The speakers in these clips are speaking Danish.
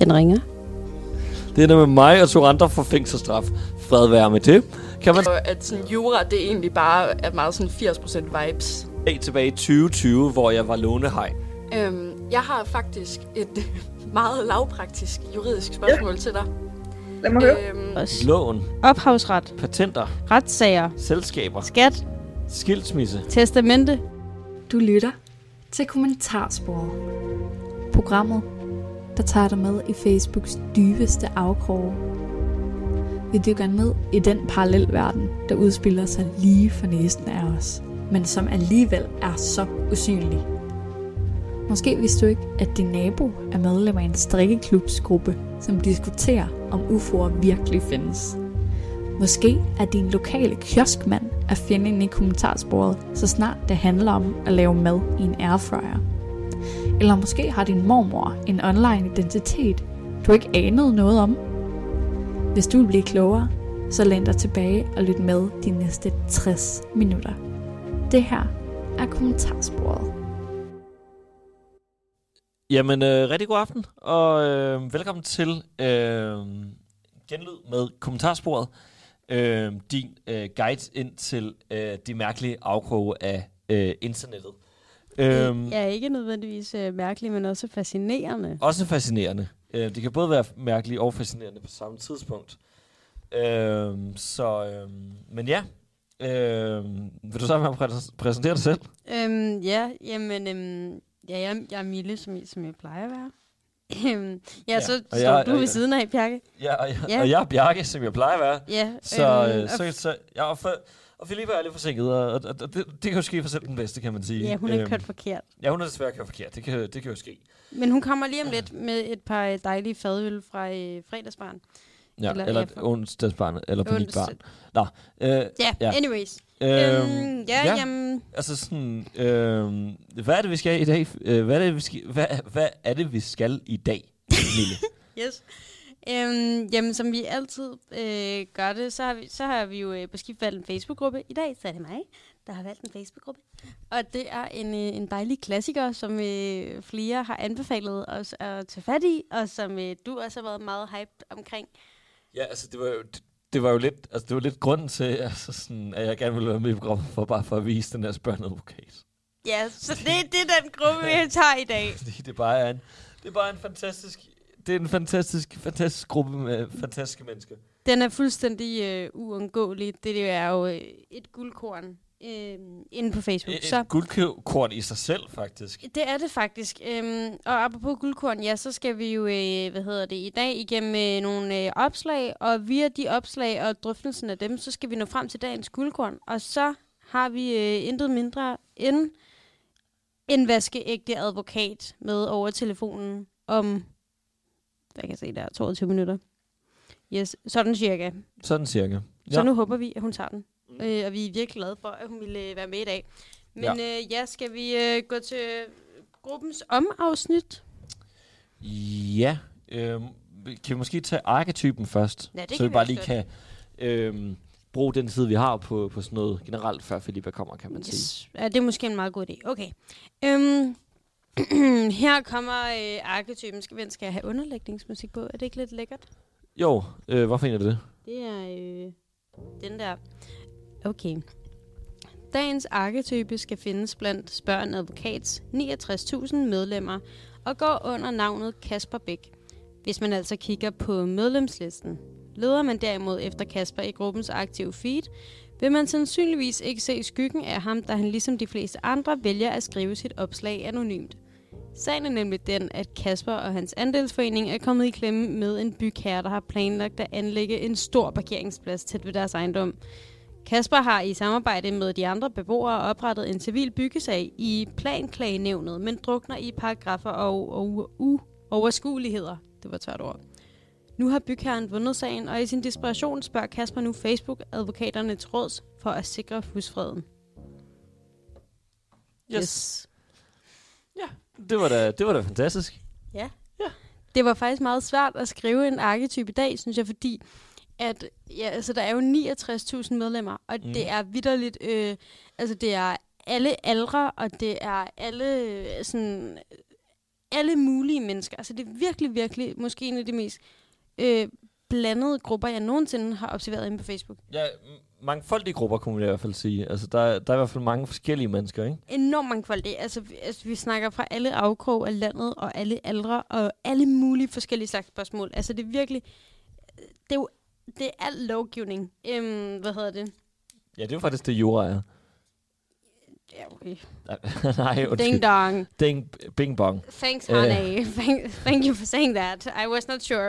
Den ringer. Det er der med mig og to andre for fængselsstraf. Fred være med det. Kan man... At sådan jura, det er egentlig bare er meget sådan 80% vibes. Tilbage i 2020, hvor jeg var lånehaj. Jeg har faktisk et meget lavpraktisk juridisk spørgsmål til dig. Lad mig høre. Lån. Ophavsret. Patenter. Retssager. Selskaber. Skat. Skilsmisse. Testamente. Du lytter til Kommentarsporet. Programmet, der tager dig med i Facebooks dybeste afkroge. Vi dykker ned i den parallelverden, der udspiller sig lige for næsen af os, men som alligevel er så usynlig. Måske vidste du ikke, at din nabo er medlem af en strikkeklubsgruppe, som diskuterer, om UFO'er virkelig findes. Måske er din lokale kioskmand at finde inde i kommentarsporet, så snart det handler om at lave mad i en airfryer. Eller måske har din mormor en online identitet, du ikke anede noget om. Hvis du vil blive klogere, så læn dig tilbage og lyt med de næste 60 minutter. Det her er kommentarsporet. Jamen, rigtig god aften, og velkommen til Genlyd med kommentarsporet. Din guide ind til de mærkelige afkroge af internettet. Ja, ikke nødvendigvis mærkelig, men også fascinerende. Også fascinerende. Det kan både være mærkelige og fascinerende på samme tidspunkt. Men ja. Vil du så med at præsentere dig selv? Jeg er Mille, som jeg plejer at være. Så står du ved siden af, Bjarke. Og jeg er Bjarke, som jeg plejer at være. Og Filippa er lidt forsinket, og det kan jo ske for selv den bedste, kan man sige. Ja, hun er kørt forkert. Ja, hun er desværre kørt forkert. Det kan jo ske. Men hun kommer lige om lidt med et par dejlige fadøl fra fredagsbarn. Ja, eller onsdagsbarn, eller panikbarn. Nå. Anyways. Altså sådan, hvad er det, vi skal i dag? Hvad er det, vi skal i dag, Mille? Yes. Som vi altid gør det, så har vi jo på skift valgt en Facebook-gruppe. I dag så er det mig, der har valgt en Facebook-gruppe. Og det er en dejlig klassiker, som flere har anbefalet os at tage fat i, og som du også har været meget hyped omkring. Ja, altså det var lidt grunden til, at jeg gerne ville være med i gruppen, for at vise den her Spørg en advokat. Ja, så det er den gruppe, vi tager i dag. Det er bare en fantastisk... Det er en fantastisk gruppe med fantastiske mennesker. Den er fuldstændig uundgåelig. Det er jo et guldkorn inde på Facebook. Et guldkorn i sig selv, faktisk. Det er det faktisk. Og apropos guldkorn, ja, så skal vi jo, i dag igennem nogle opslag. Og via de opslag og drøftelsen af dem, så skal vi nå frem til dagens guldkorn. Og så har vi intet mindre end en vaskeægte advokat med over telefonen om... Jeg kan se, der er 22 minutter. Yes, sådan cirka. Ja. Så nu håber vi, at hun tager den. Og vi er virkelig glade for, at hun ville være med i dag. Men skal vi gå til gruppens omafsnit? Ja. Kan vi måske tage arketypen først? Ja, så vi bare lige kan bruge den tid, vi har på sådan noget generelt, før Filippa kommer, kan man sige. Ja, det er måske en meget god idé. Okay. Her kommer arketypen. Skal jeg have underlægningsmusik på? Er det ikke lidt lækkert? Jo, hvorfor er det? Det er den der. Okay. Dagens arketype skal findes blandt Spørg en advokats 69.000 medlemmer og går under navnet Kasper Bæk, hvis man altså kigger på medlemslisten. Leder man derimod efter Kasper i gruppens aktive feed, vil man sandsynligvis ikke se skyggen af ham, da han ligesom de fleste andre vælger at skrive sit opslag anonymt. Sagen er nemlig den, at Kasper og hans andelsforening er kommet i klemme med en bygherre, der har planlagt at anlægge en stor parkeringsplads tæt ved deres ejendom. Kasper har i samarbejde med de andre beboere oprettet en civil byggesag i planklagenævnet, men drukner i paragrafer og uoverskueligheder. Det var tørt ord. Nu har bygherren vundet sagen, og i sin desperation spørger Kasper nu Facebook-advokaterne til råds for at sikre husfreden. Yes. Ja, det var da fantastisk. Ja. Det var faktisk meget svært at skrive en arketype i dag, synes jeg, fordi at der er jo 69.000 medlemmer, og det er vitterligt, det er alle aldre, og det er alle sådan alle mulige mennesker. Altså det er virkelig, virkelig måske en af de mest blandede grupper, jeg nogensinde har observeret inde på Facebook. Ja, mangfoldige grupper, kunne man i hvert fald sige. Altså der er i hvert fald mange forskellige mennesker, ikke? Enormt mangfoldige. Altså vi snakker fra alle afkrog af landet, og alle aldre, og alle mulige forskellige slags spørgsmål. Altså det er virkelig... Det er al lovgivning. Hvad hedder det? Ja, det er jo faktisk det, jura er. Ja, okay. Nej, okay. Ding dong. Ding, bing bong. Thanks, honey. Thank you for saying that. I was not sure.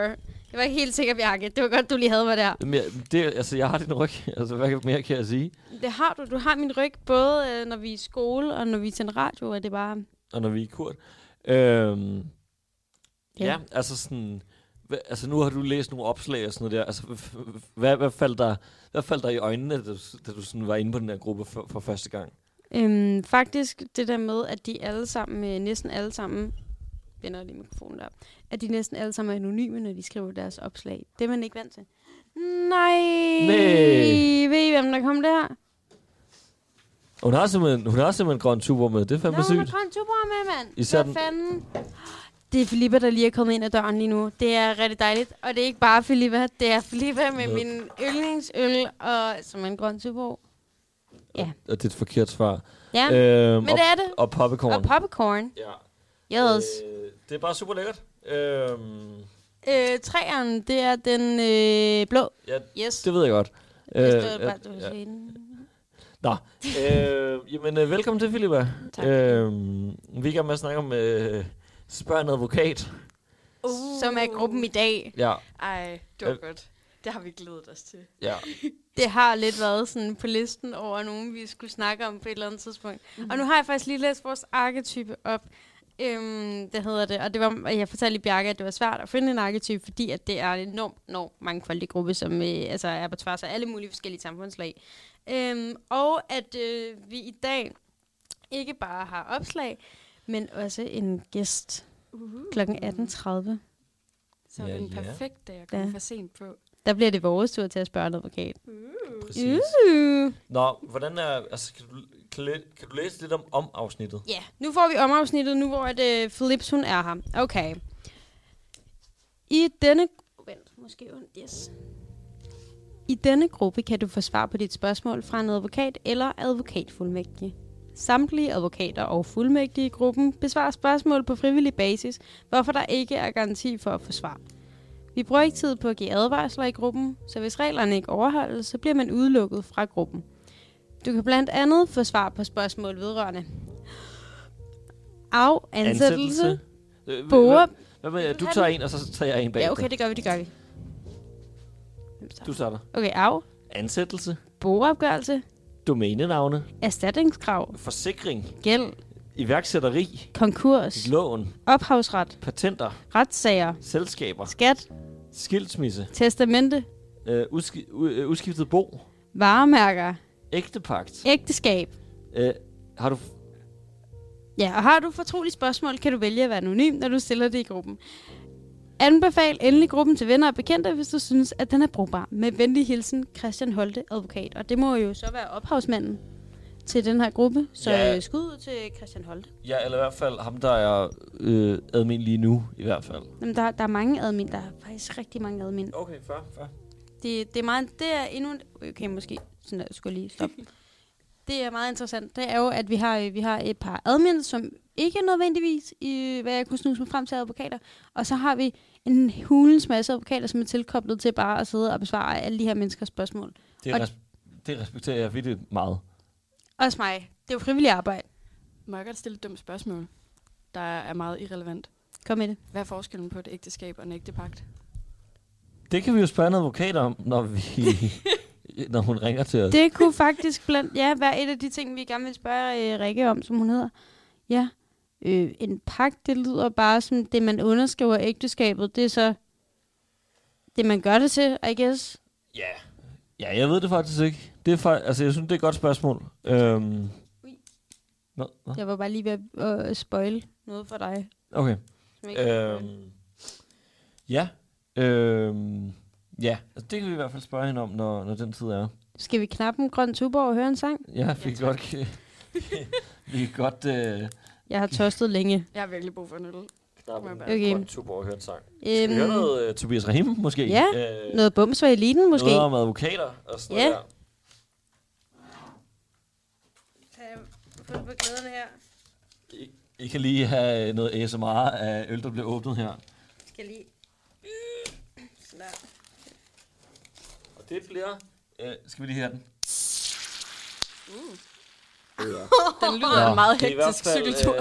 Jeg var ikke helt sikker, Bjarke. Det var godt, du lige havde mig der. Jamen, altså, jeg har din ryg. Altså, hvad mere kan jeg sige? Det har du. Du har min ryg, både når vi er i skole, og når vi er til radio, og det er bare... Og når vi er i kurt. Ja, altså sådan... Altså nu har du læst nogle opslag og sådan noget der. Altså hvad faldt der i øjnene, da du sådan var inde på den der gruppe for første gang? Faktisk det der med, at de alle sammen, næsten alle sammen, vender lige mikrofonen der, at de næsten alle sammen er anonyme, når de skriver deres opslag. Det er man ikke vant til. Nej. Ved I, hvem der kom der? Hun har simpelthen Grøn Tuborg med. Det er fandme sygt. Nå, hun har Grøn Tuborg med, mand. Især hvad fanden? Det er Filippa, der lige er kommet ind ad døren lige nu. Det er rigtig dejligt. Og det er ikke bare Filippa. Det er Filippa med min yndlingsøl, og som en Grøn Tuborg. Ja. Og det er et forkert svar. Ja, men det er det. Og popcorn. Og popcorn. Ja. Yes. Det er bare super lækkert. Træerne, det er den blå. Ja, yes. Det ved jeg godt. Nå. Jamen, velkommen til, Filippa. Tak. Vi er i gang med at snakke om... Spørg en advokat. Som er gruppen i dag. Ja. Ej, det var godt. Det har vi glædet os til. Ja. Det har lidt været sådan på listen over nogen, vi skulle snakke om på et eller andet tidspunkt. Mm-hmm. Og nu har jeg faktisk lige læst vores arketype op. Det hedder det. Og det var, jeg fortalte lige Bjarke, at det var svært at finde en arketype, fordi at det er en enormt mangfoldig gruppe, som altså er på tværs af alle mulige forskellige samfundslag. Og at vi i dag ikke bare har opslag, men også en gæst klokken 18:30. Så ja, en perfekt dag at komme for sent på. Der bliver det vores tur til at spørge en advokat. Præcis. Nå, hvordan er... Altså, kan du læse lidt om afsnittet? Ja, nu får vi om afsnittet, nu hvor det Philips, hun er her. Okay. I denne gruppe kan du få svar på dit spørgsmål fra en advokat eller advokatfuldmægtig. Samtlige advokater og fuldmægtige i gruppen besvarer spørgsmål på frivillig basis, hvorfor der ikke er garanti for at få svar. Vi bruger ikke tid på at give advarsler i gruppen, så hvis reglerne ikke overholdes, så bliver man udelukket fra gruppen. Du kan blandt andet få svar på spørgsmål vedrørende ansættelse, borer... Hvad med, du tager en, og så tager jeg en bag. Ja, okay, det gør vi. Du starter. Okay, ansættelse, boopgørelse, domænenavne, erstatningskrav, forsikring, gæld, iværksætteri, konkurs, lån, ophavsret, patenter, retssager, selskaber, skat, skilsmisse, testamente, udskiftet bo, varemærker, ægtepagt, ægteskab. Har du fortrolige spørgsmål, kan du vælge at være anonym, når du stiller det i gruppen. Anbefal endelig gruppen til venner og bekendte, hvis du synes, at den er brugbar. Med venlig hilsen, Christian Holte, advokat. Og det må jo så være ophavsmanden til den her gruppe. Så skud ud til Christian Holte. Ja, eller i hvert fald ham, der er admin lige nu, i hvert fald. Jamen, der er mange admin. Der er faktisk rigtig mange admin. Okay, fair. Okay, måske. Sådan der, jeg skulle lige stoppe. Det er meget interessant. Det er jo, at vi har et par admin, som ikke nødvendigvis, i, hvad jeg kunne snuse mig frem til, advokater. Og så har vi en hulens masse advokater, som er tilkoblet til bare at sidde og besvare alle de her menneskers spørgsmål. Det respekterer jeg virkelig meget. Også mig. Det er jo frivilligt arbejde. Må jeg godt stille et dumt spørgsmål, der er meget irrelevant? Kom med det. Hvad er forskellen på et ægteskab og en ægtepagt? Det kan vi jo spørge en advokat om, når hun ringer til os. Det kunne faktisk være et af de ting, vi gerne vil spørge Rikke om, som hun hedder. Ja. En pagt, det lyder bare som det, man underskriver ægteskabet. Det er så det, man gør det til, I guess. Ja. Yeah. Ja, jeg ved det faktisk ikke. Det er altså, jeg synes, det er et godt spørgsmål. Jeg var bare lige ved at spoil noget for dig. Okay. Ja, altså, det kan vi i hvert fald spørge hende om, når den tid er. Skal vi knappe en Grøn Tuborg og høre en sang? Ja, vi kan godt... Jeg har tørstet længe. Jeg har virkelig brug for en øl. Okay. Grøn Tuborg hører en sang. Skal vi høre noget Tobias Rahim, måske? Ja, noget Bums for Eliten, måske. Noget om advokater og sådan noget der. Kan jeg få på glæderne her? I kan lige have noget ASMR af øl, der bliver åbnet her. Skal lige... Sådan. Og det bliver... skal vi lige have den? Ja. Den lyder en meget hektisk cykeltur.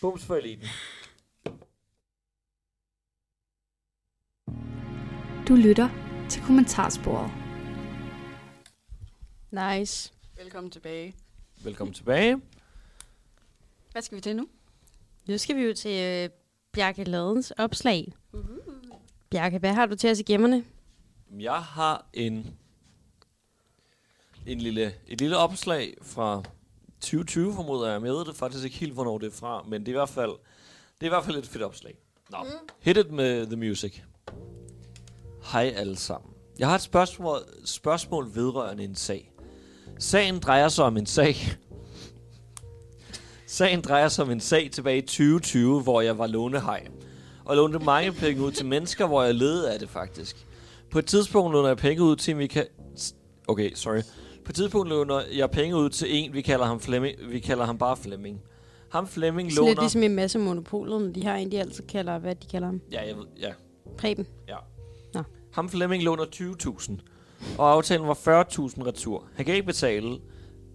Bums for Eliten. Du lytter til Kommentarsporet. Nice. Velkommen tilbage. Velkommen tilbage. Hvad skal vi til nu? Nu skal vi jo til Bjarke Ladens opslag. Bjarke, hvad har du til os i gemmerne? Jeg har et lille opslag fra 2020, formoder jeg med. Det er faktisk ikke helt, hvornår det er fra, men det er i hvert fald et fedt opslag. Nå, hit it med the music. Hej alle sammen. Jeg har et spørgsmål vedrørende en sag. Sagen drejer sig om en sag tilbage i 2020, hvor jeg var lånehaj. Og lånte mange penge ud til mennesker, hvor jeg ledede af det faktisk. På et tidspunkt låner jeg penge ud til en, vi kalder ham Flemming. Vi kalder ham bare Flemming. Ham Flemming låner... Lidt ligesom i Massemonopolet, de har en, de altid kalder, hvad de kalder ham. Ja, jeg ved, ja. Preben. Ja. Nå. Ham Flemming låner 20.000, og aftalen var 40.000 retur. Han kan ikke betale...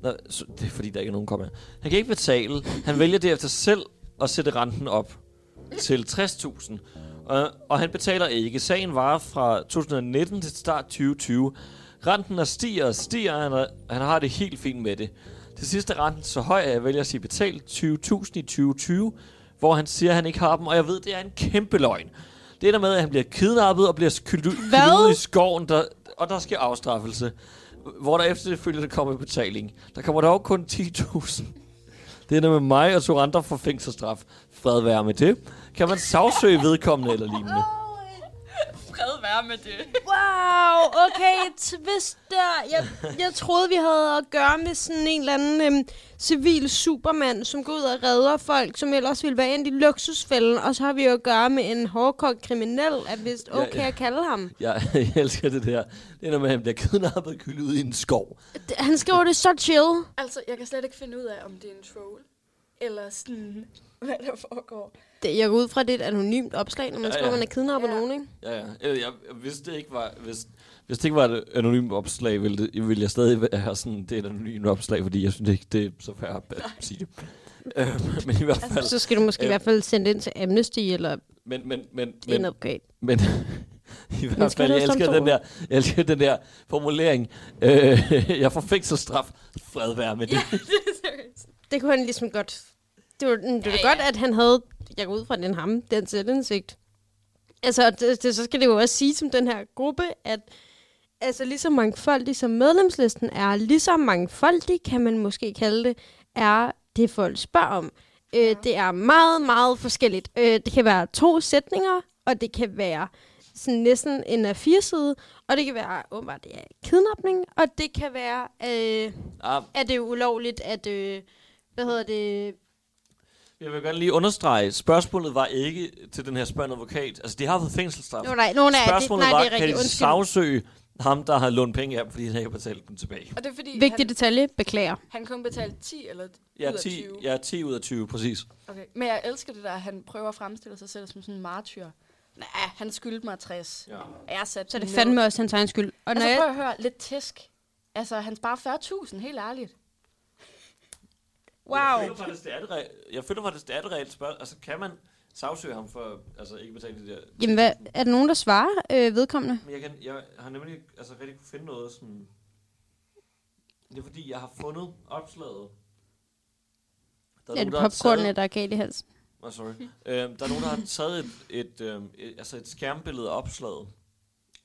Nå, det er fordi, der ikke er nogen kommet. Han kan ikke betale. Han vælger derefter selv at sætte renten op til 60.000, og han betaler ikke. Sagen varer fra 2019 til start 2020. Renten er stiger, og han har det helt fint med det. Til sidst er renten så høj, at jeg vælger at sige betalt 20.000 i 2020, hvor han siger, at han ikke har dem, og jeg ved, det er en kæmpe løgn. Det ender med, at han bliver kidnappet og bliver kyldet ud i skoven, og der sker afstraffelse, hvor der efterfølgende kommer betaling. Der kommer dog kun 10.000. Det ender med mig og to andre for fængselsstraf. Fred være med det. Kan man sagsøge vedkommende eller lignende? Fred være med det. Wow, okay, twist der. Jeg troede, vi havde at gøre med sådan en eller anden civil supermand, som går ud og redder folk, som ellers ville være endt i luksusfælden, og så har vi jo at gøre med en hårdkogt kriminel, at hvis at kalde ham. Jeg elsker det der. Det er, når man bliver kidnappet og kyldet ud i en skov. Han skriver det så chill. Altså, jeg kan slet ikke finde ud af, om det er en troll, eller sådan, hvad der foregår. Jeg går ud fra, det er et anonymt opslag, når man skriver, man er kidnappet nogen, ikke? Ja. Hvis det ikke var et anonymt opslag, ville jeg stadig være sådan, det er et anonymt opslag, fordi jeg synes ikke, det er så fair at sige det. Men i hvert fald... Så skal du måske i hvert fald sende ind til Amnesty, eller en advokat. Men i hvert fald, jeg elsker den der formulering. Jeg får fængselsstraf. Fred være med det. Ja, det er seriøst. Det kunne han ligesom godt... Det var godt, at han havde... Jeg går ud fra den ham, den selvindsigt. Altså, så skal det jo også sige som den her gruppe, at altså, lige så mangfoldig som medlemslisten er, lige så mangfoldig, kan man måske kalde det, er det, folk spørger om. Det er meget, meget forskelligt. Det kan være 2 sætninger, og det kan være sådan næsten en A4-side, og det kan være, åbenbart, det er kidnapning, og det kan være, at det er ulovligt, at, Jeg vil gerne lige understrege, spørgsmålet var ikke til den her spørgende advokat. Altså, det har fået fængselsstraf. Spørgsmålet var, kan de sagsøge ham, der har lånt penge af dem, fordi han ikke har betalt dem tilbage. Og det er fordi... Vigtig detalje, beklager. Han kunne betale 10 eller ud af 20? Ja, 10 ud af 20, præcis. Okay. Men jeg elsker det der, at han prøver at fremstille sig selv som sådan en martyr. Nej, han skyldte mig 60. Ja. Så det fandme også hans egen skyld. Og altså, prøv at høre, lidt tæsk. Altså, han sparer 40.000, helt ærligt. Wow. Jeg føler faktisk, det er et reelt spørgsmål. Altså, kan man sagsøge ham for altså ikke betale det der? Jamen, hvad, er der nogen, der svarer vedkommende? Men jeg har nemlig altså rigtig kunne finde noget sådan... Det er fordi, jeg har fundet opslaget. Der er det popcornene, der er galt i halsen? Oh, sorry. Der er nogen, der har taget et skærmbillede af opslaget.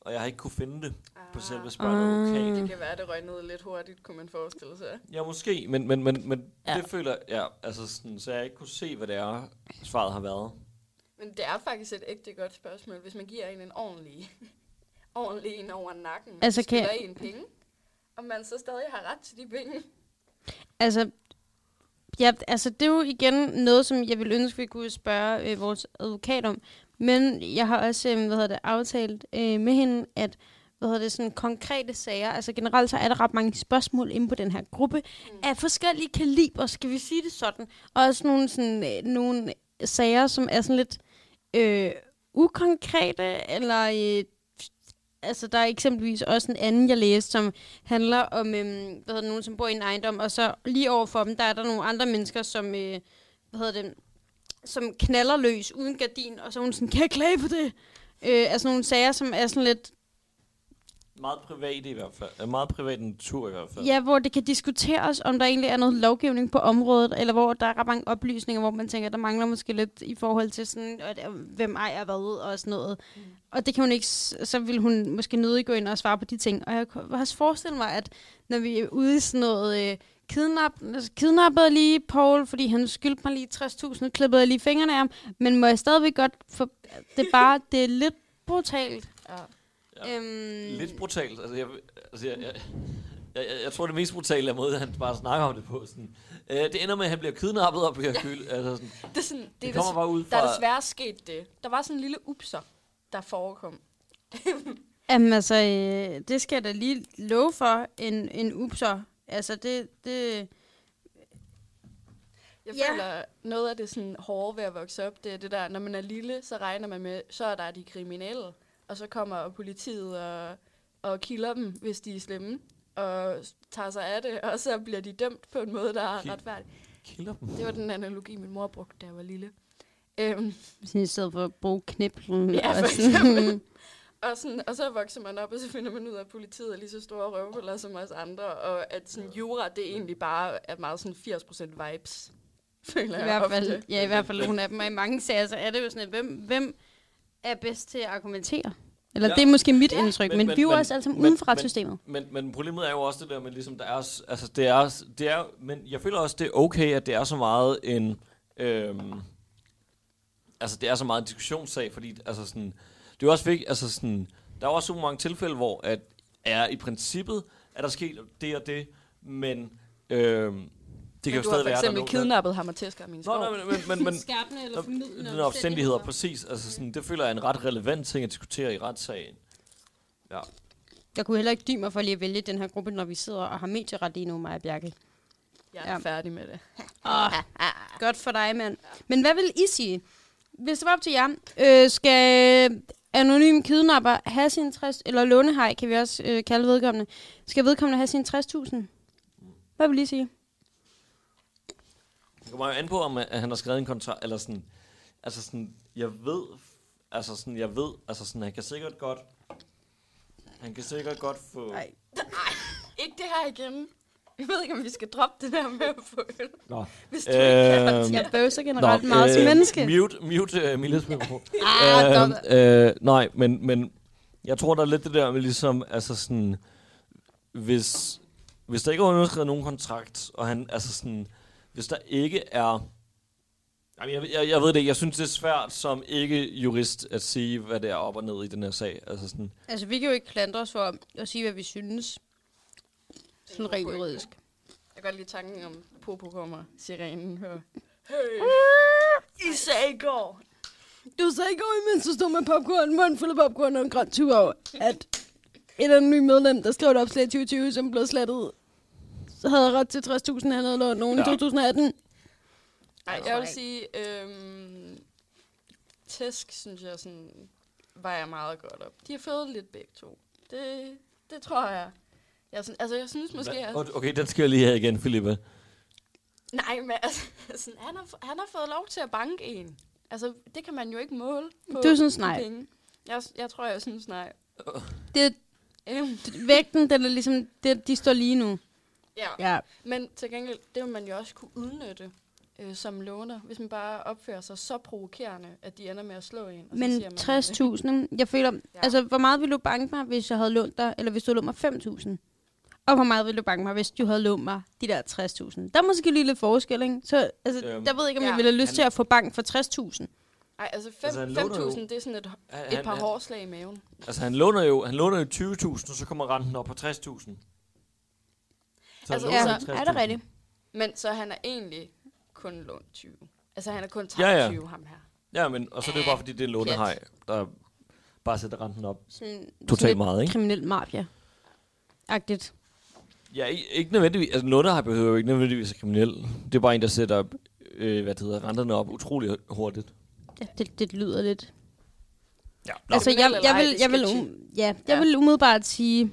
Og jeg har ikke kunne finde det på selve spørgsmålet. Okay. Det kan være, det røg ned lidt hurtigt, kunne man forestille sig. Ja, måske, men det føler jeg, altså sådan, så jeg ikke kunne se, hvad det er, svaret har været. Men det er faktisk et ægte godt spørgsmål, hvis man giver en ordentlig en over nakken, altså, skylder en penge, og man så stadig har ret til de penge. Altså, Ja, altså det er jo igen noget, som jeg ville ønske, vi kunne spørge vores advokat om. Men jeg har også aftalt med hende, at sådan konkrete sager, altså generelt så er der ret mange spørgsmål inde på den her gruppe af forskellige kaliber, skal vi sige det sådan. Og også nogle sager, som er sådan lidt ukonkrete, eller altså der er eksempelvis også en anden, jeg læste, som handler om nogen, som bor i en ejendom, og så lige overfor dem, der er der nogle andre mennesker, som som knaller løs uden gardin, og så hun sådan, kan jeg klage på det? Altså nogle sager, som er sådan lidt meget privat i hvert fald. Meget privat natur i hvert fald. Ja, hvor det kan diskuteres, om der egentlig er noget lovgivning på området, eller hvor der er ret mange oplysninger, hvor man tænker, der mangler måske lidt i forhold til sådan, hvem ejer hvad og sådan noget. Mm. Og det kan hun ikke, så vil hun måske nødig gå ind og svare på de ting. Og jeg kan også forestille mig, at når vi er ude i sådan noget kidnappede lige Paul, fordi han skyldte mig lige 60.000, klippede jeg lige fingrene af ham, men må jeg stadigvæk godt, for det er lidt brutalt. Ja. Lidt brutalt. Altså, jeg tror, det mest brutale er måde, at han bare snakker om det på. Sådan. Det ender med, at han bliver kidnappet og bliver kølet. Altså, sådan. Det kommer bare ud fra. Der er desværre sket det. Der var sådan en lille upser, der forekom. Jamen altså, det skal jeg da lige love for, en upser. Altså, det jeg føler, noget af det sådan hårde ved at vokse op, det er det der, når man er lille, så regner man med, så er der de kriminelle. Og så kommer politiet og kilder dem, hvis de er slemme, og tager sig af det, og så bliver de dømt på en måde, der er retfærdig. Kilder dem? Det var den analogi, min mor brugte, da jeg var lille. I stedet for at bruge kniplen. Ja, for eksempel. Og så vokser man op, og så finder man ud af, at politiet er lige så store røvhuller som os andre, og at sådan, jura, det egentlig bare er meget sådan 80% vibes, føler jeg ofte. Ja, i hvert fald nogle af dem, og i mange sager, så er det jo sådan, at hvem er bedst til at argumentere. Eller ja, det er måske mit indtryk, men vi er også alle sammen uden for retssystemet. Men problemet er jo også det der, men ligesom der er også, altså det er, men jeg føler også, det er okay, at det er så meget en, altså det er så meget en diskussionssag, fordi altså sådan, det er også vigtigt, altså sådan, der er også så mange tilfælde, hvor at er i princippet, at der sker det og det, men det kan jo stadig være, at du har for eksempel kidnappet ham og tæsker min skov. Men skærpende eller formidlende omstændigheder, præcis. Altså sådan, det føler jeg er en ret relevant ting at diskutere i retssagen. Ja. Jeg kunne heller ikke dybe mig for lige at vælge den her gruppe, når vi sidder og har medieret lige nu, mig og Bjarke. Jeg er færdig med det. Godt for dig, mand. Men hvad vil I sige? Hvis det var op til jer, skal anonym kidnapper have sin 60, eller lånehaj, kan vi også kalde vedkommende. Skal vedkommende have sin 60.000? Hvad vil I sige? Det kommer jo an på, om at han har skrevet en kontrakt, eller sådan, altså sådan, jeg ved, altså sådan, han kan sikkert godt få. Nej, ikke det her igen. Jeg ved ikke, om vi skal droppe det der med at få øl. Nå. Hvis du ikke kan. Jeg bøvser generelt meget som menneske. Mute Milles mikrofon. Nej, men jeg tror, der er lidt det der med ligesom, altså sådan, hvis der ikke er underskrevet nogen kontrakt, og han, altså sådan, hvis der ikke er. Jamen, jeg ved det. Jeg synes, det er svært som ikke-jurist at sige, hvad det er op og ned i den her sag. Altså, sådan. Altså vi kan jo ikke klandre os for at sige, hvad vi synes. Sådan rent juridisk. Jeg kan godt lide tanken om Popo kommer, sirenen hører. Hey! I sagde i går. Du sagde i går, imens du stod med popcorn, munden fuld af popcorn og en grøn Tuborg, at et eller andet ny medlem, der skrev et opslag i 2020, som blev slettet, havde ret til 60.000, han havde lånt nogen i 2018. Nej, jeg vil sige, tæsk, synes jeg, sådan, vejer meget godt op. De har fået lidt begge to. Det tror jeg. Jeg synes måske. Okay, den skal jeg lige have igen, Filippa. Nej, men altså, sådan, han har fået lov til at banke en. Altså, det kan man jo ikke måle på. Du synes nej. Jeg tror, jeg synes nej. Det, vægten, den er ligesom, de står lige nu. Ja, men til gengæld, det vil man jo også kunne udnytte som låner, hvis man bare opfører sig så provokerende, at de ender med at slå en. Og men 60.000, jeg føler, altså hvor meget ville du banke mig, hvis jeg havde lånt dig, eller hvis du lånte mig 5.000? Og hvor meget ville du banke mig, hvis du havde lånt mig de der 60.000? Der er måske lige lidt forskel, ikke? Så altså, der ved ikke, om jeg ville have lyst til at få bank for 60.000. Nej, altså 5.000, det er sådan et par hårslag i maven. Altså han låner jo 20.000, så kommer renten op på 60.000. Så er det rigtigt. Men så han er egentlig kun lånt 20. Altså han er kun 23, ja. Ham her. Ja, men og så er det jo bare fordi det er en lånehaj, der bare sætter renten op sådan, totalt meget, ikke? Kriminel mafia-agtigt. Ja, ikke nødvendigvis. Altså lånehaj behøver jo ikke nødvendigvis at kriminel. Det er bare en, der sætter renterne op utrolig hurtigt. Ja, det lyder lidt. Ja, altså jeg vil umiddelbart sige,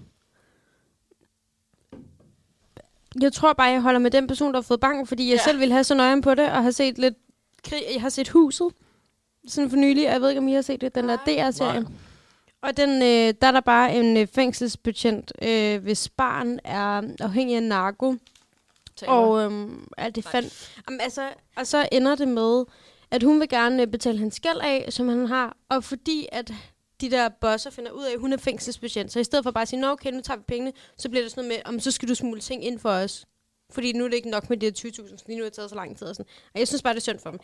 jeg tror bare jeg holder med den person, der har fået banken, fordi jeg selv ville have så nøje på det og har set lidt. Jeg har set Huset sådan for nylig, og jeg ved ikke om I har set det, den der DR-serie. Og den der er der bare en fængselsbetjent, hvis barn er afhængig af narko. Og alt det fandt. Altså, og så ender det med, at hun vil gerne betale hans gæld af, som han har. Og fordi at de der bosser finder ud af, at hun er fængselsbetjent, så i stedet for bare at sige, nå okay, nu tager vi pengene, så bliver det sådan noget med, så skal du smule ting ind for os. Fordi nu er det ikke nok med de 20.000, så lige nu har det taget så lang tid. Og sådan. Og jeg synes bare, det er synd for dem.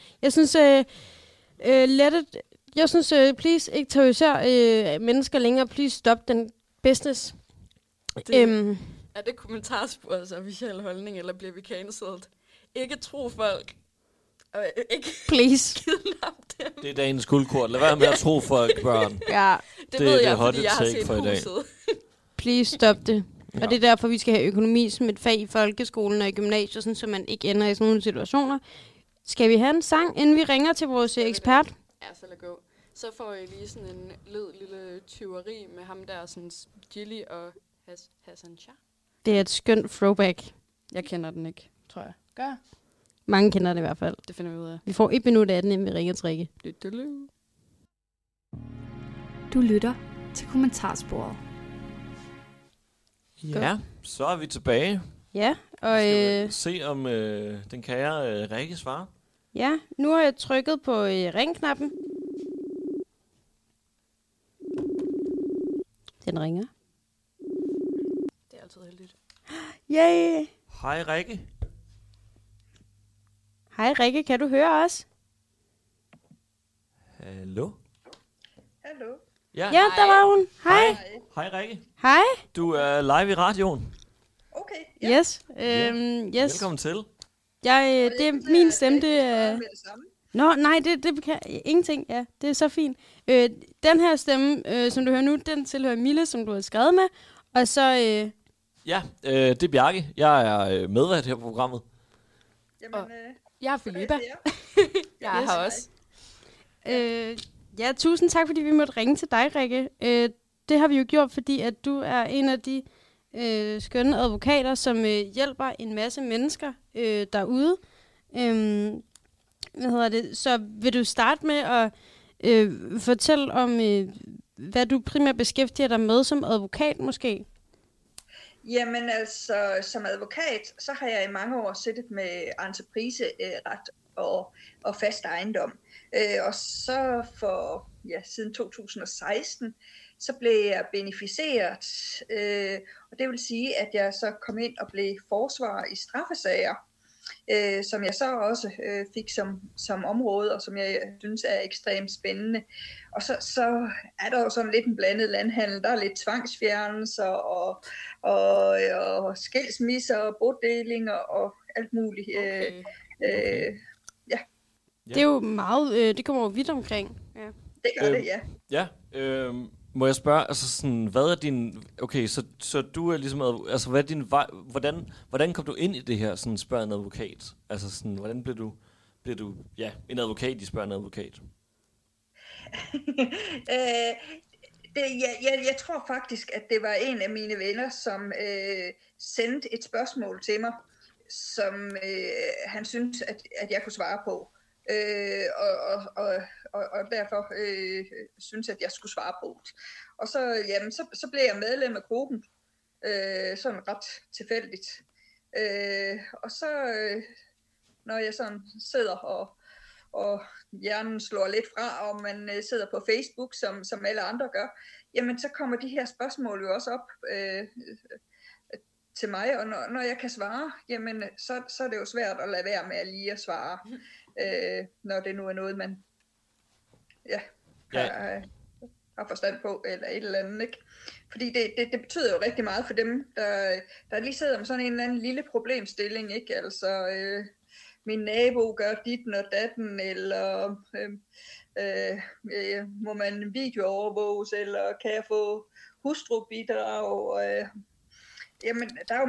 Jeg synes, please ikke terrorisere mennesker længere. Please stop den business. Er det Kommentarsporets officielle holdning, eller bliver vi cancelled? Ikke tro folk. Ikke please. Dem. Det er dagens guldkort. Lad være med at tro folk, børn. Ja. Det ved jeg, fordi jeg har set Huset. Please stop det. Ja. Og det er derfor, vi skal have økonomi som et fag i folkeskolen og i gymnasiet, sådan, så man ikke ender i sådan nogle situationer. Skal vi have en sang, inden vi ringer til vores ekspert? Ja, så lad gå. Så får I lige sådan en lille tyveri med ham der, sådan Gilli og Hassan. Det er et skønt throwback. Jeg kender den ikke, tror jeg. Gør. Mange kender den i hvert fald. Det finder vi ud af. Vi får 1 minut 18, inden vi ringer til Rikke. Du lytter til Kommentarsporet. Ja, så er vi tilbage. Ja, og skal se om den kære Rikke svarer. Ja, nu har jeg trykket på ringknappen. Den ringer. Det er altid heldigt. Yay! Hej Rikke. Hej Rikke, kan du høre os? Hallo? Hallo? Ja, der var hun. Hej. Hej Rikke. Hej. Du er live i radioen. Okay. Ja. Yes. Yes. Velkommen til. Det er min stemme. Nå, nej, det kan ingenting. Ja, det er så fint. Den her stemme, som du hører nu, den tilhører Mille, som du har skrevet med. Og så... det er Bjarke. Jeg er medvært her på programmet. Jamen... Jeg er Filippa. Jeg er her også. Ja, tusind tak, fordi vi måtte ringe til dig, Rikke. Det har vi jo gjort, fordi at du er en af de skønne advokater, som hjælper en masse mennesker derude. Så vil du starte med at fortælle om, hvad du primært beskæftiger dig med som advokat måske? Jamen altså, som advokat, så har jeg i mange år siddet med entrepriseret og fast ejendom. Og så siden 2016, så blev jeg beneficeret. Og det vil sige, at jeg så kom ind og blev forsvarer i straffesager, som jeg så også fik som område, og som jeg synes er ekstremt spændende. Og så er der jo sådan lidt en blandet landhandel. Der er lidt tvangsfjernelser og skilsmisser og bodelinger og alt muligt. Okay. Det er jo meget, det kommer jo vidt omkring. Ja. Det gør det, ja. Ja, må jeg spørge, altså sådan, hvad er din, okay, så du er ligesom, altså hvad er din vej, hvordan kom du ind i det her, sådan Spørg en advokat? Altså sådan, hvordan blev du en advokat i Spørg en advokat? Jeg tror faktisk, at det var en af mine venner, som sendte et spørgsmål til mig, som han syntes, at jeg kunne svare på. Og derfor synes jeg, at jeg skulle svare på det. Og så blev jeg medlem af gruppen, sådan ret tilfældigt. Og så, når jeg sådan sidder og hjernen slår lidt fra, og man sidder på Facebook, som alle andre gør, jamen så kommer de her spørgsmål jo også op til mig. Og når jeg kan svare, jamen så er det jo svært at lade være med at lige at svare. Når det nu er noget, man har forstand på, eller et eller andet, ikke? Fordi det betyder jo rigtig meget for dem, der lige sidder med sådan en eller anden lille problemstilling, ikke? Altså, min nabo gør ditten og datten, eller må man videoovervåges, eller kan jeg få hustrubidrag? Jamen, der er jo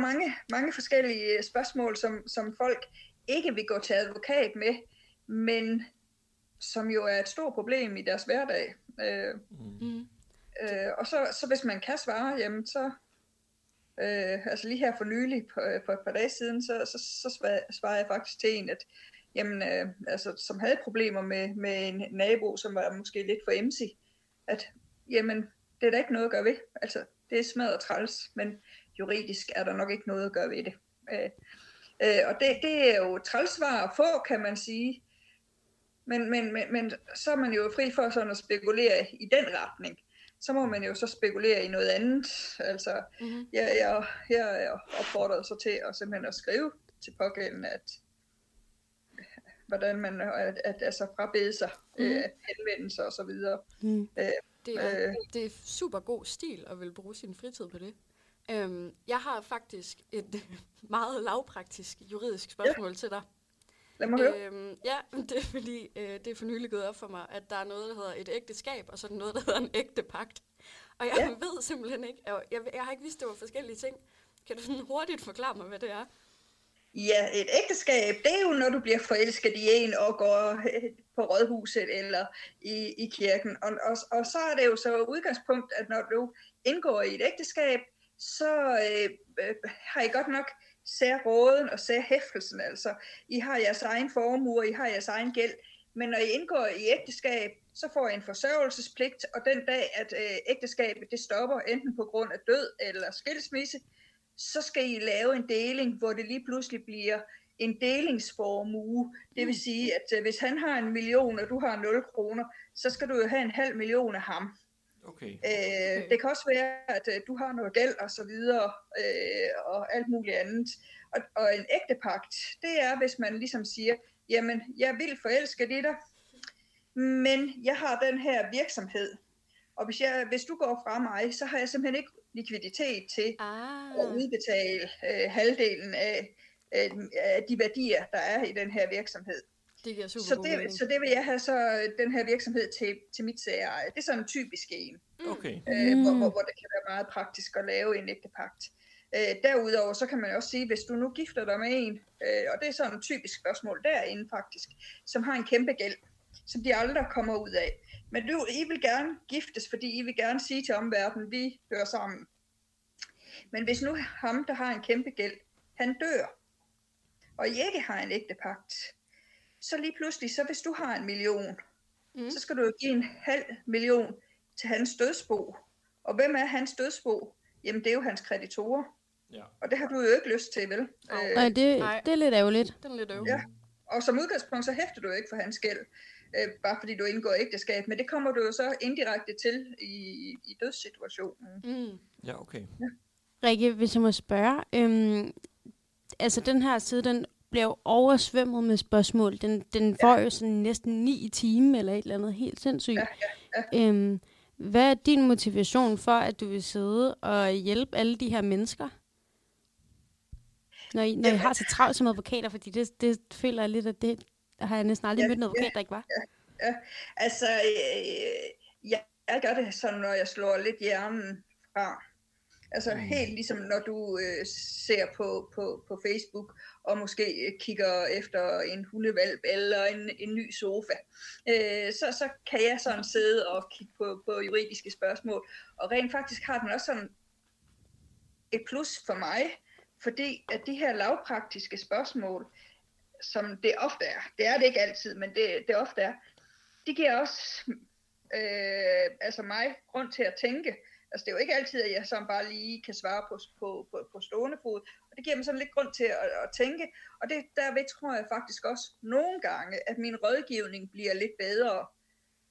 mange forskellige spørgsmål, som folk ikke vil gå til advokat med, men som jo er et stort problem i deres hverdag. Og så hvis man kan svare, jamen så... altså lige her for nylig, for et par dage siden, så svarede jeg faktisk til en, at jamen, som havde problemer med en nabo, som var måske lidt for emsig, at jamen, det er da ikke noget at gøre ved. Altså, det er smadret træls, men juridisk er der nok ikke noget at gøre ved det. Og det er jo trælsvar at få, kan man sige. Men så er man jo fri for sådan at spekulere i den retning. Så må man jo så spekulere i noget andet. Altså, jeg opfordrede så til at simpelthen at skrive til pågældende, at hvordan man altså frabede sig at henvende sig og så videre. Det er super god stil at vil bruge sin fritid på det. Jeg har faktisk et meget lavpraktisk juridisk spørgsmål til dig. Lad mig høre. Ja, det er fordi, det er for nylig gået op for mig, at der er noget, der hedder et ægteskab, og så er der noget, der hedder en ægtepagt. Og jeg ved simpelthen ikke, jeg har ikke vidst, det var forskellige ting. Kan du sådan hurtigt forklare mig, hvad det er? Ja, et ægteskab, det er jo, når du bliver forelsket i en og går på rådhuset eller i kirken. Og så er det jo så udgangspunkt, at når du indgår i et ægteskab, så har I godt nok særråden og særhæftelsen, altså. I har jeres egen formue, I har jeres egen gæld, men når I indgår i ægteskab, så får I en forsørgelsespligt, og den dag, at ægteskabet det stopper, enten på grund af død eller skilsmisse, så skal I lave en deling, hvor det lige pludselig bliver en delingsformue. Det vil sige, at hvis han har 1 million, og du har 0 kroner, så skal du jo have 500.000 af ham. Okay. Det kan også være, at du har noget gæld og så videre, og alt muligt andet. Og en ægtepagt, det er, hvis man ligesom siger, jamen, jeg vil forelske dig, men jeg har den her virksomhed. Og hvis du går fra mig, så har jeg simpelthen ikke likviditet til at udbetale halvdelen af de værdier, der er i den her virksomhed. Det så det vil jeg have så den her virksomhed til mit særeje. Det er sådan en typisk en, hvor det kan være meget praktisk at lave en ægtepagt. Derudover så kan man også sige, hvis du nu gifter dig med en, og det er sådan et typisk spørgsmål derinde faktisk, som har en kæmpe gæld, som de aldrig kommer ud af. Men I vil gerne giftes, fordi I vil gerne sige til omverdenen, vi hører sammen. Men hvis nu ham, der har en kæmpe gæld, han dør, og I ikke har en ægtepagt, så lige pludselig, så hvis du har 1 million, så skal du jo give 500.000 til hans dødsbo. Og hvem er hans dødsbo? Jamen, det er jo hans kreditorer. Ja. Og det har du jo ikke lyst til, vel? Nej, det er lidt ærgerligt. Den er lidt ærgerligt. Ja. Og som udgangspunkt, så hæfter du jo ikke for hans gæld, bare fordi du indgår ægteskab. Men det kommer du jo så indirekte til i dødssituationen. Ja, okay. Ja. Rikke, hvis jeg må spørge, altså den her side, den blev oversvømmet med spørgsmål. Den får jo sådan næsten 9 i timen eller et eller andet helt sindssygt. Ja. Hvad er din motivation for, at du vil sidde og hjælpe alle de her mennesker, når I har så travlt som advokater? Fordi det føler jeg lidt, at det har jeg næsten aldrig mødt en advokat, der ikke var. Ja. Altså, jeg gør det sådan, når jeg slår lidt hjernen fra. Altså helt ligesom når du ser på Facebook og måske kigger efter en hundevalp eller en ny sofa, så kan jeg sådan sidde og kigge på juridiske spørgsmål. Og rent faktisk har den også sådan et plus for mig, fordi at de her lavpraktiske spørgsmål, som det ofte er, det er det ikke altid, men det ofte er, de giver også mig grund til at tænke. Altså det er jo ikke altid, at jeg sådan bare lige kan svare på stående fod. Og det giver mig sådan lidt grund til at tænke. Og det derved tror jeg faktisk også nogle gange, at min rådgivning bliver lidt bedre.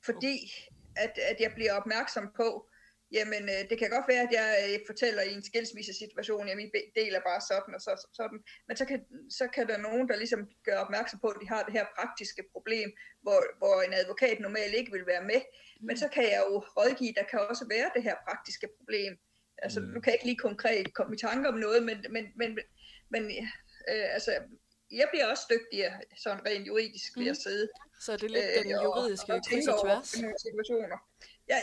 Fordi at jeg bliver opmærksom på, jamen det kan godt være, at jeg fortæller i en skilsmissesituation, jamen I deler bare sådan og sådan. Men så kan der nogen, der ligesom gør opmærksom på, at de har det her praktiske problem, hvor en advokat normalt ikke vil være med. Men så kan jeg jo rådgive, der kan også være det her praktiske problem. Altså, du kan ikke lige konkret komme i tanke om noget, men jeg bliver også dygtigere sådan rent juridisk ved at sidde. Så er det lidt den juridiske kryds og tværs? Situationer. Ja,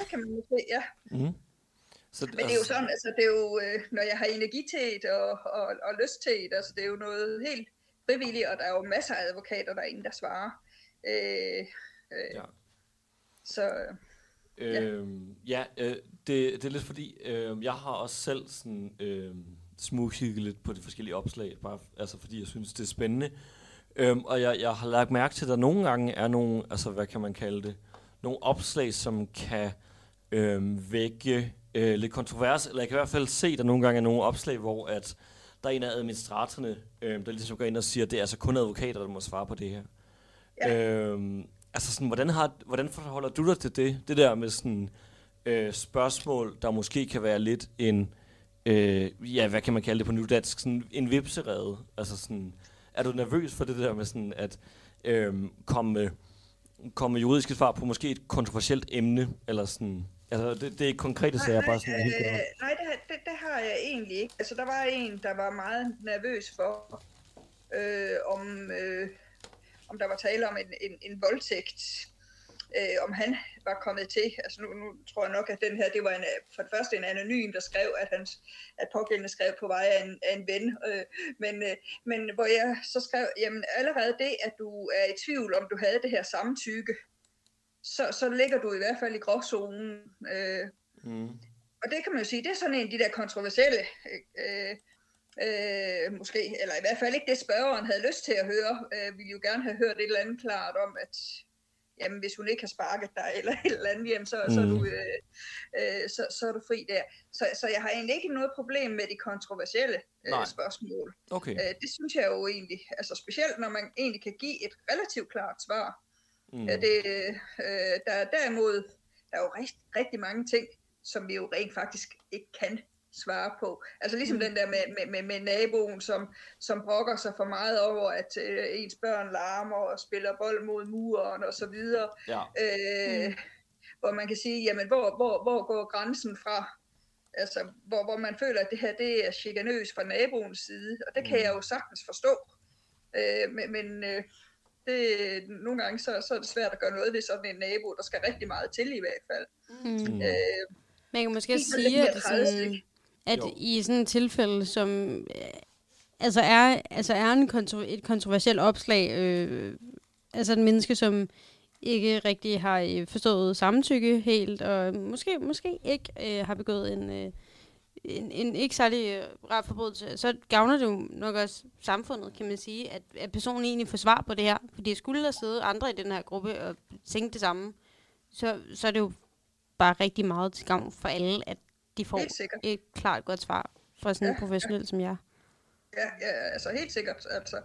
det kan man jo se, ja. Mm. Så, men det er jo sådan, altså det er jo, når jeg har energi til det og lyst til det, altså det er jo noget helt frivilligt, og der er jo masser af advokater, der er ingen, der svarer. Så... det er lidt fordi, jeg har også selv sådan smugkigget lidt på de forskellige opslag, bare altså fordi jeg synes, det er spændende. Og jeg har lagt mærke til, at der nogle gange er nogle, altså hvad kan man kalde det, nogle opslag, som kan vække lidt kontrovers, eller jeg kan i hvert fald se, at der nogle gange er nogle opslag, hvor at der er en af administratorerne, der ligesom går ind og siger, at det er altså kun advokater, der må svare på det her. Altså sådan, hvordan forholder du dig til det? Det der med sådan spørgsmål, der måske kan være lidt en, hvad kan man kalde det på nudansk, sådan en vipserede. Altså sådan, er du nervøs for det der med sådan at komme juridiske svar på måske et kontroversielt emne, eller sådan? Altså, det er ikke konkrete sager, bare sådan helt generelt. Nej, det har jeg egentlig ikke. Altså, der var en, der var meget nervøs for, om der var tale om en voldtægt, om han var kommet til. Altså nu tror jeg nok, at den her, det var for det første en anonym, der skrev, at pågældende skrev på vej af en ven. Men hvor jeg så skrev, jamen allerede det, at du er i tvivl, om du havde det her samtykke, så ligger du i hvert fald i gråzonen. Og det kan man jo sige, det er sådan en af de der kontroversielle... måske, eller i hvert fald ikke det spørgeren havde lyst til at høre, ville jo gerne have hørt et eller andet klart om, at jamen, hvis hun ikke har sparket dig eller et eller andet hjem, så er du fri der. Så jeg har egentlig ikke noget problem med de kontroversielle spørgsmål. Okay. Det synes jeg jo egentlig, altså specielt når man egentlig kan give et relativt klart svar. Der er derimod, der er jo rigtig, rigtig mange ting, som vi jo rent faktisk ikke kan svare på. Altså ligesom den der med naboen, som brokker sig for meget over, at ens børn larmer og spiller bold mod muren og så videre. Ja. Hvor man kan sige, jamen hvor går grænsen fra? Altså hvor man føler, at det her det er chikanøs fra naboens side. Og det kan jeg jo sagtens forstå. Men det, nogle gange så er det svært at gøre noget ved sådan en nabo, der skal rigtig meget til i hvert fald. Man kan måske sige, at i sådan et tilfælde, som er et kontroversielt opslag, altså et menneske, som ikke rigtig har forstået samtykke helt, og måske ikke har begået en ikke særlig rar forbrydelse, så gavner det jo nok også samfundet, kan man sige, at personen egentlig får svar på det her. Fordi skulle der sidde andre i den her gruppe og tænke det samme, så er det jo bare rigtig meget til gavn for alle, at de får et klart godt svar fra sådan en professionel som jeg. Ja, altså helt sikkert. Altså.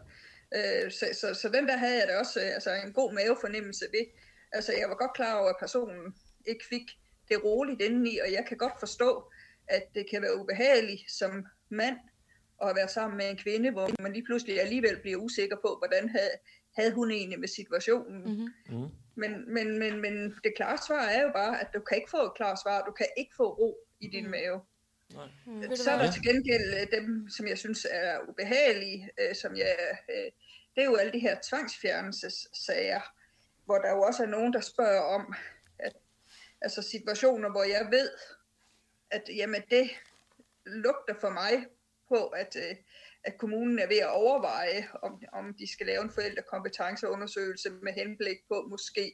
Så den der havde jeg da også en god mavefornemmelse ved. Altså jeg var godt klar over, at personen ikke fik det roligt indeni, og jeg kan godt forstå, at det kan være ubehageligt som mand at være sammen med en kvinde, hvor man lige pludselig alligevel bliver usikker på, hvordan havde hun egentlig med situationen. Mm-hmm. Men det klare svar er jo bare, at du kan ikke få et klart svar, du kan ikke få ro i din mave. Nej. Så er der til gengæld dem, som jeg synes er ubehagelige, det er jo alle de her tvangsfjernelsessager, hvor der jo også er nogen, der spørger om, altså situationer, hvor jeg ved, at jamen, det lugter for mig på, at kommunen er ved at overveje, om de skal lave en forældrekompetenceundersøgelse med henblik på måske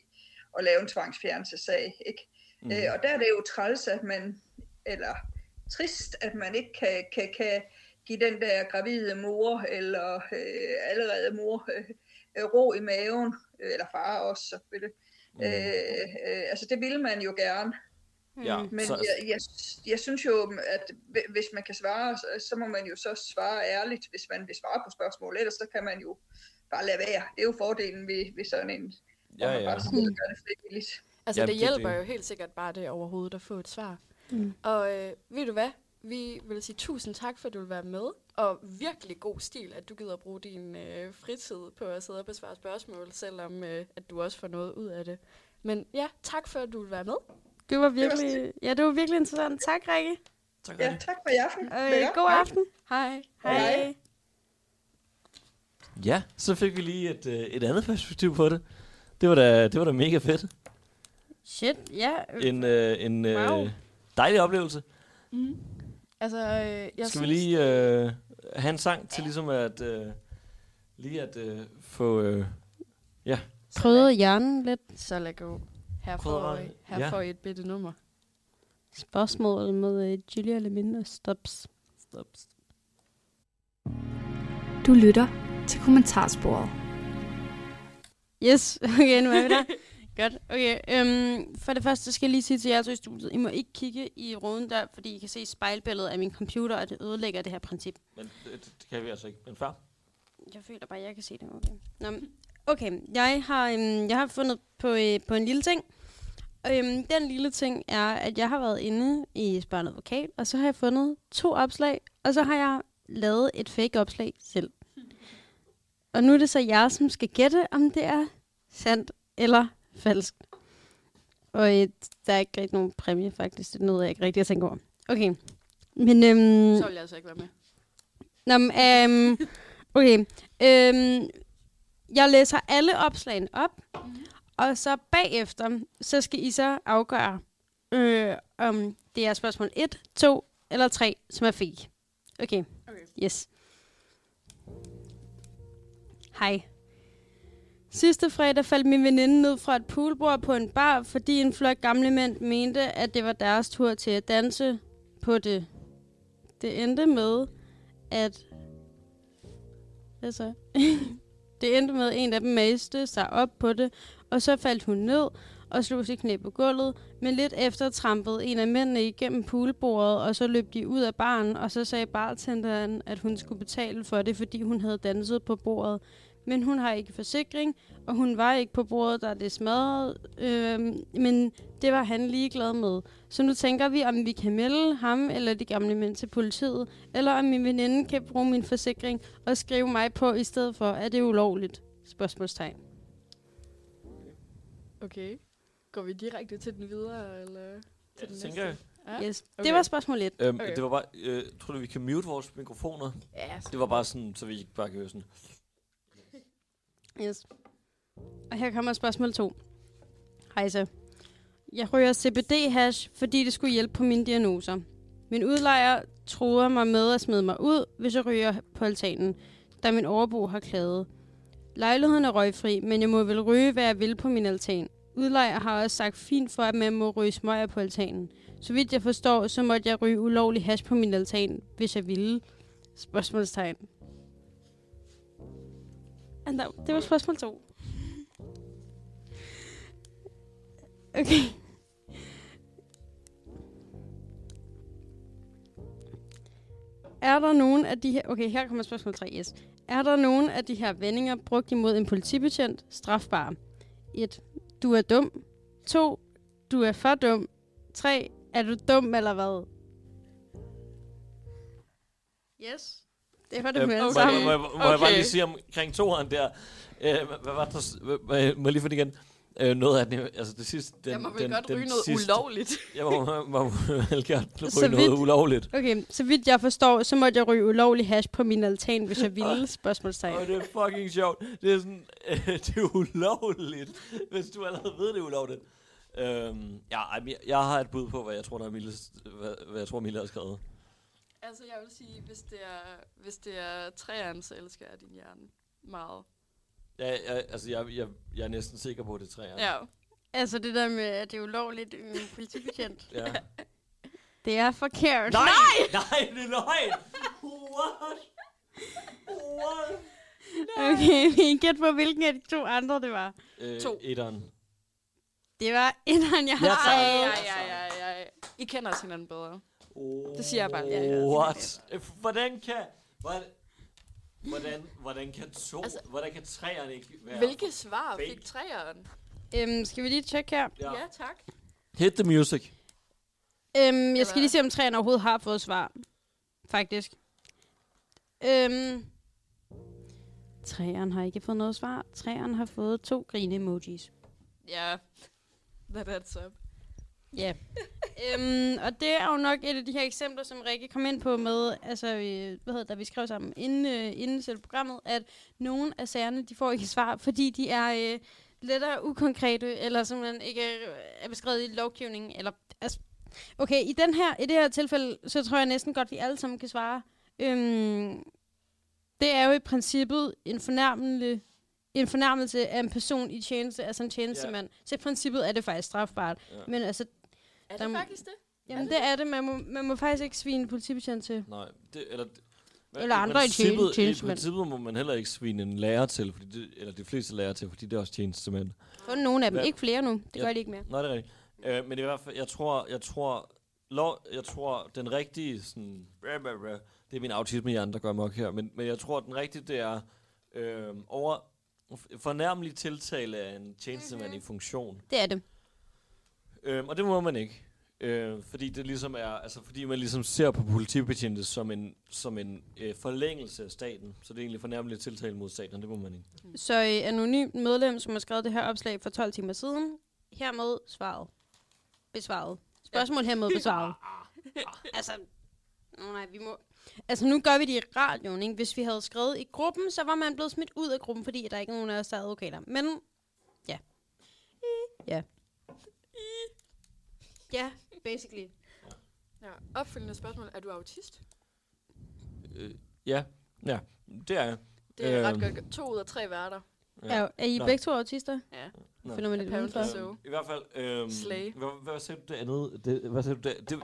at lave en tvangsfjernelsessag, ikke? Og der er det jo træls, at man, eller trist, at man ikke kan give den der gravide mor, eller allerede mor, ro i maven, eller far også selvfølgelig. Altså det ville man jo gerne. Ja, men jeg synes jo, at hvis man kan svare, så må man jo så svare ærligt, hvis man vil svare på spørgsmål. Ellers så kan man jo bare lade være. Det er jo fordelen ved sådan en, hvor man bare sidder og gør det frivilligt. Altså det hjælper jo helt sikkert bare det overhovedet at få et svar. Og ved du hvad? Vi vil sige tusind tak, for at du vil være med. Og virkelig god stil, at du gider at bruge din fritid på at sidde og besvare spørgsmål, selvom at du også får noget ud af det. Men ja, tak for at du vil være med. Det var virkelig interessant. Tak, Rikke. Tak for i aften. God aften. Hej. Ja, så fik vi lige et andet perspektiv på det. Det var da mega fedt. Shit, ja. En wow. Dejlig oplevelse. Mm. Altså, skal vi lige have en sang til ligesom at få ja. Prøvede hjernen lidt. Så lad gå. Her får I et bitte nummer. Spørgsmålet med Julia Laminda. Stops. Du lytter til Kommentarsporet. Yes, okay, nu er vi der. Godt, okay. For det første skal jeg lige sige til jer så i studiet, I må ikke kigge i ruden der, fordi I kan se spejlbilledet af min computer, og det ødelægger det her princip. Men det kan vi altså ikke. Men far? Jeg føler bare, at jeg kan se det. Okay. Nå, okay, jeg har fundet på en lille ting. Den lille ting er, at jeg har været inde i Spørg en advokat, og så har jeg fundet 2 opslag, og så har jeg lavet et fake opslag selv. Og nu er det så jer, som skal gætte, om det er sandt eller falsk. Og der er ikke rigtig nogen præmie, faktisk. Det er noget, jeg ikke rigtig har tænkt over. Okay. Men, så vil jeg altså ikke være med. Nå, men, okay. Jeg læser alle opslagene op, og så bagefter, så skal I så afgøre, om det er spørgsmål 1, 2 eller 3, som er fake. Okay. Yes. Hej. Sidste fredag faldt min veninde ned fra et poolbord på en bar, fordi en flok gamle mænd mente, at det var deres tur til at danse på det. Det endte med, at... Hvad så? Det endte med, at en af dem mastede sig op på det, og så faldt hun ned og slog sit knæ på gulvet, men lidt efter trampede en af mændene igennem poolbordet, og så løb de ud af baren, og så sagde bartenderen, at hun skulle betale for det, fordi hun havde danset på bordet. Men hun har ikke forsikring, og hun var ikke på bordet, der det smadret, men det var han ligeglad med. Så nu tænker vi, om vi kan melde ham eller de gamle mænd til politiet, eller om min veninde kan bruge min forsikring og skrive mig på i stedet for, at det er ulovligt? Spørgsmålstegn. Okay. Går vi direkte til den videre, eller til den tænker næste? Ja. Yes. Okay. Det var spørgsmål 1. Okay. Det var bare, tror du, vi kan mute vores mikrofoner? Ja. Det var bare sådan, så vi ikke bare kan høre sådan. Yes. Og her kommer spørgsmål 2. Hej så. Jeg rører CBD-hash, fordi det skulle hjælpe på mine diagnoser. Min udlejer truer mig med at smide mig ud, hvis jeg ryger på altanen, da min overbo har klaget. Lejligheden er røgfri, men jeg må vel ryge, hvad jeg vil på min altan. Udlejer har også sagt fint for, at man må ryge smøger på altanen. Så vidt jeg forstår, så måtte jeg ryge ulovlig hash på min altan, hvis jeg ville. Spørgsmålstegn. Det var spørgsmål 2. Okay. Er der nogen af de her... Okay, her kommer spørgsmål 3, yes. Er der nogen af de her vendinger brugt imod en politibetjent strafbare? 1. Du er dum. 2. Du er for dum. 3. Er du dum eller hvad? Yes. Det var det med alle sammen. Må jeg bare lige sige omkring 2'eren der. Hvad var der? Må jeg lige få det igen? Noget af den, altså det sidste... Jeg må vel godt ryge noget ulovligt. Jeg må vel godt ryge noget ulovligt. Okay, så vidt jeg forstår, så måtte jeg ryge ulovlig hash på min altan, hvis jeg ville. Spørgsmålstegn. Det er fucking sjovt. Det er sådan, det er ulovligt, hvis du allerede ved, det er ulovligt. Jeg har et bud på, hvad jeg tror, Mille har skrevet. Altså, jeg vil sige, hvis det er træerne, så elsker jeg din hjerne meget. Ja, jeg er næsten sikker på, at det er træerne. Ja. Altså, det der med, at det er ulovligt politibetjent. Ja. Det er forkert. Nej, det er løgn. What? Nej. Okay, vi gæt på, hvilken af de 2 andre det var. 2. Etteren. Det var etteren, jeg har sagt. Nej. I kender os hinanden bedre. Det siger jeg bare. Ja. What? Hvordan kan træerne ikke være? Hvilke svar fik træerne? Skal vi lige tjekke her? Ja, tak. Hit the music. Jeg skal lige se, om træerne overhovedet har fået svar. Faktisk. Træerne har ikke fået noget svar. Træerne har fået 2 grine emojis. Ja. Hvad er det så? Ja. Og det er jo nok et af de her eksempler, som Rikke kom ind på med, altså, da vi skrev sammen inden selv programmet, at nogle af sagerne, de får ikke svar, fordi de er lettere ukonkrete, eller simpelthen ikke er beskrevet i lovgivningen, eller altså, okay, i det her tilfælde, så tror jeg næsten godt, vi alle sammen kan svare. Det er jo i princippet en fornærmelse af en person i tjeneste, altså en tjenestemand. Yeah. Så i princippet er det faktisk strafbart. Yeah. Men altså, er det faktisk det? Jamen det er det. Man må faktisk ikke svine politibetjent til. Nej, eller andre i tjenestemænd. I princippet må man heller ikke svine en lærer til, fordi de fleste lærer til, fordi det er også tjenestemænd. Kun nogle af dem, ikke flere nu. Det gør de ikke mere. Nej, det er rigtigt. Men i hvert fald, jeg tror den rigtige, sådan, det er min autisme hjerne, der gør mig her, men jeg tror, den rigtige, det er fornærmelig tiltale af en tjenestemand i funktion. Det er det. Og det må man ikke. Fordi det ligesom er, altså fordi man ligesom ser på politibetjente som en forlængelse af staten, så det er egentlig fornærmeligt tiltale mod staten, det må man ikke. Så anonym medlem, som har skrevet det her opslag for 12 timer siden, hermed svaret. Besvaret. Spørgsmål hermed besvaret. Altså, nej, vi må... Altså, nu gør vi det i radioen, ikke? Hvis vi havde skrevet i gruppen, så var man blevet smidt ud af gruppen, fordi der ikke er nogen af os, der er advokater. Men, ja. Ja. Ja, basically. Ja. Opfølgende spørgsmål. Er du autist? Ja. Ja, det er jeg. Det er ret godt. 2 ud af 3 værter. Ja. Er I begge 2 autister? Ja. Finder man lidt ud af. I hvert fald... Hvad sagde du det andet?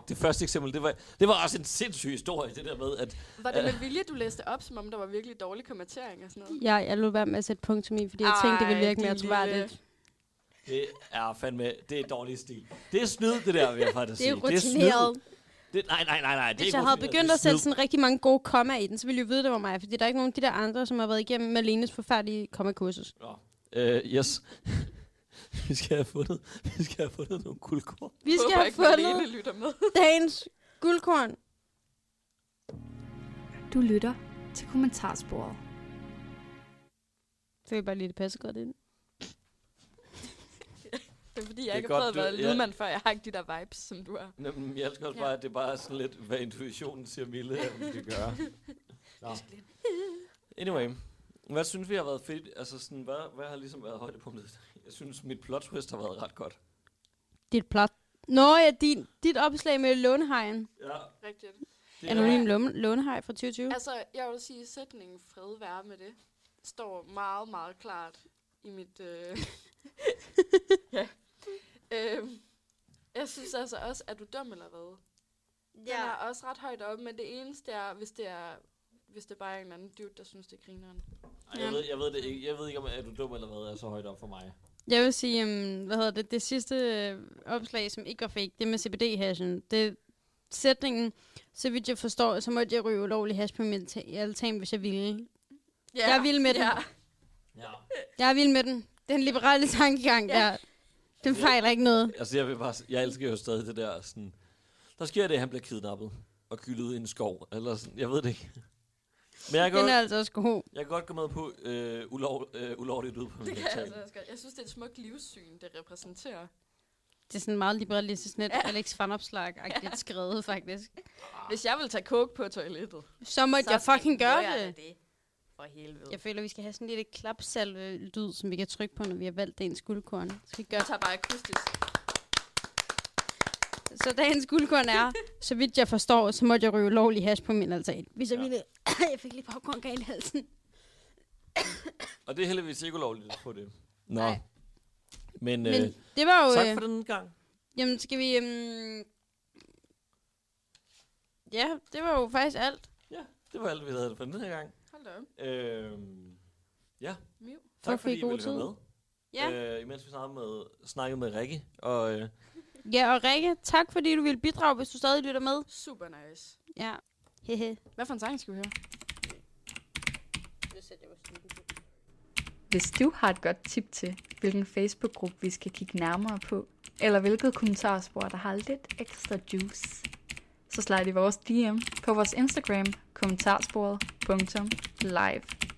Det første eksempel, det var også en sindssyg historie, det der med, at... Var det med vilje, du læste op, som om der var virkelig dårlig kommentering og sådan noget? Ja, jeg lod være med at sætte punktum i, fordi jeg tænkte, det ville virke mere troværdigt. Det er fandme... Det er dårlig stil. Det er snyd, det der, vil jeg faktisk sige. Det er rutineret. Nej. Hvis jeg havde begyndt at sætte sådan rigtig mange gode komma i den, så ville jeg vide, det var mig. Fordi der er ikke nogen af de der andre, som har været igennem Malenes forfærdelige kommakursus. Yes. Vi skal have fundet nogle guldkorn. Vi skal have fundet dagens guldkorn. Du lytter til Kommentarsporet. Så er bare lige, det passer godt ind. Det er fordi, jeg ikke har prøvet at være lydmand før. Jeg har ikke de der vibes, som du har. Jamen, jeg elsker også bare, at det er bare sådan lidt, hvad intuitionen siger Mille, om det gør. Nå. Anyway, hvad synes vi har været fedt? Altså sådan, hvad har ligesom været højdepunktet? Jeg synes, mit plot twist har været ret godt. Dit plot? Nå ja, dit opslag med lånehajen. Ja. Rigtigt. Anonym lånehaj fra 2020. Altså, jeg vil sige, sætningen fred være med det, står meget, meget klart i mit... ja. Jeg synes altså også, er du dum eller hvad? Den er også ret højt oppe, men det eneste er, hvis det bare er en anden dude, der synes, det er grineren. Jeg ved ikke, om er du dum eller hvad er så højt op for mig. Jeg vil sige, det sidste opslag, som ikke var fake, det med CBD-hashen. Det sætningen, så vidt jeg forstår, så måtte jeg ryge ulovlig hash på min altan, hvis jeg ville. Yeah. Jeg er vild med den. Yeah. Jeg er vild med den. Den liberale tankegang der. Den fejler ikke noget. Altså, jeg elsker jo stadig det der sådan... Der sker det, han bliver kidnappet og gyldet ud i en skov. Eller sådan, jeg ved det ikke. Men jeg den er altså også god. Jeg kan godt gå med på ulovligt ud på min tale. Altså, jeg synes, det er et smukt livssyn, det repræsenterer. Det er sådan meget liberalistisk net. Alex van Opslark-agtigt skrevet, faktisk. Hvis jeg vil tage coke på toilettet... Så måtte jeg fucking gøre det. For helvede. Jeg føler, vi skal have sådan en lille klapsalve-lyd, som vi kan trykke på, når vi har valgt dagens guldkorn. Så vi gør det bare akustisk. Så dagens guldkorn er, så vidt jeg forstår, så måtte jeg ryge lovlig hash på min altan. Hvis jeg ville... jeg fik lige popcorn galt i halsen. Og det er heldigvis ikke ulovligt på det. Nå. Nej. Men det var jo... Tak for den gang. Jamen, skal vi... Ja, det var jo faktisk alt. Ja, det var alt, vi havde for den her gang. Ja. Tak fordi I ville være med. Ja. Imens vi snakkede med Rikke. Og, ja, og Rikke, tak fordi du ville bidrage, hvis du stadig lytter med. Super nice. Ja. Hehe. Hvad for en sang skal vi høre? Hvis du har et godt tip til, hvilken Facebook-gruppe vi skal kigge nærmere på, eller hvilket kommentarspor, der har lidt ekstra juice, så slide i vores DM på vores Instagram kommentarsporet.live.